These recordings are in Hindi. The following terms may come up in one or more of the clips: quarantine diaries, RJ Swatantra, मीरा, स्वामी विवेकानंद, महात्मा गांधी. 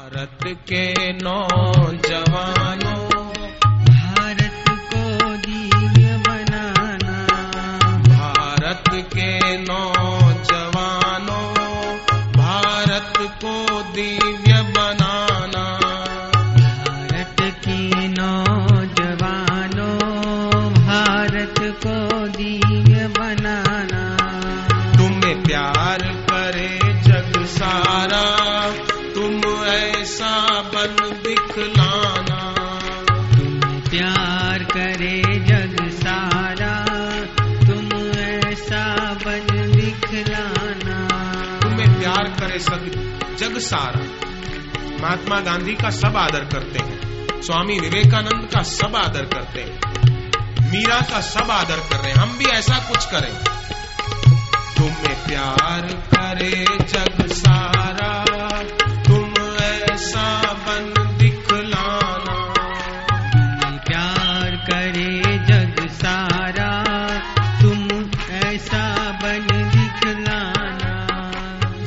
भारत के नौजवानों, भारत को दिव्य बनाना। भारत के नौजवानों, भारत को दिव्य बनाना। भारत के नौजवानों, भारत को दिव्य बनाना। तुम्हें प्यार करे जग सारा, ऐसा बन दिखलाना। तुम प्यार करे जग सारा, तुम ऐसा बन दिखलाना। तुम्हें प्यार करे सब जग सारा। महात्मा गांधी का सब आदर करते हैं, स्वामी विवेकानंद का सब आदर करते हैं, मीरा का सब आदर कर रहे हैं। हम भी ऐसा कुछ करें। तुम्हें प्यार करे जग सारा, ऐसा बन दिखलाना। प्यार करे जग सारा, तुम ऐसा बन दिखलाना।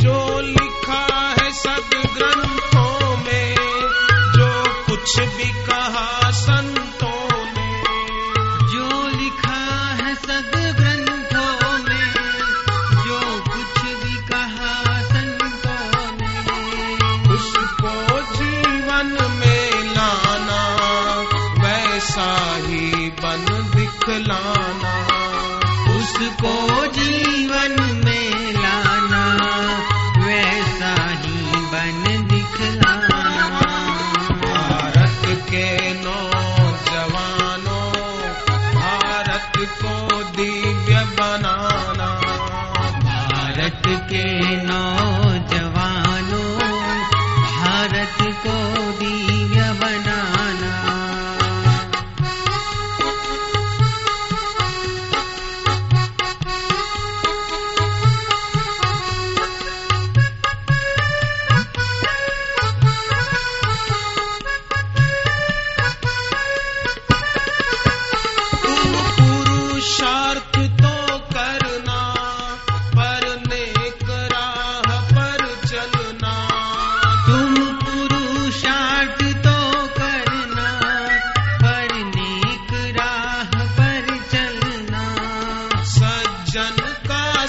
जो लिखा है सब ग्रंथों में, जो कुछ भी कहा संतों ने। जो लिखा है सब ग्रंथों में, जो कुछ भी कहा संतों ने। उसको साही बन दिखलाना। उसको जीवन में लाना, वैसा ही बन दिखलाना। भारत के नौजवानों, भारत को दिव्य बनाना। भारत के नौजवानों, भारत को दिव्य बनाना।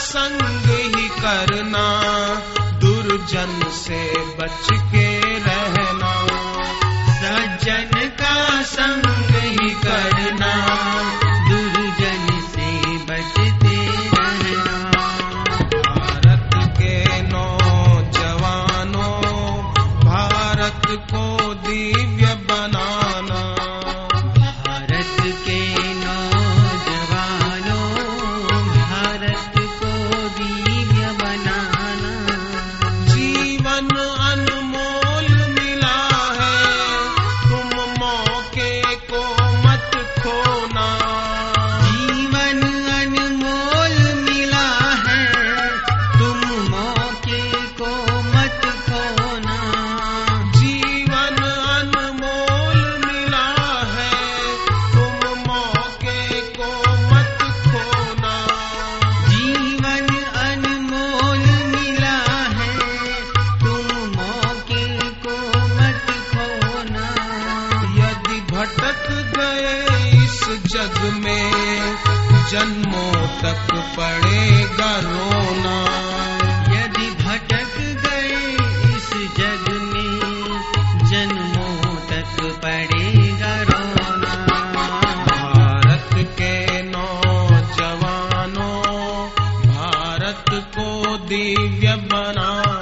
संग ही करना, दुर्जन से बच के रहना। सज्जन का संग ही करना, दुर्जन से बचते रहना। भारत के नौजवानों, भारत को दिव्य बनाना। भारत के जग में जन्मों तक पड़ेगा रोना। यदि भटक गए इस जग में, जन्मों तक पड़ेगा रोना। भारत के नौजवानों, भारत को दिव्य बना।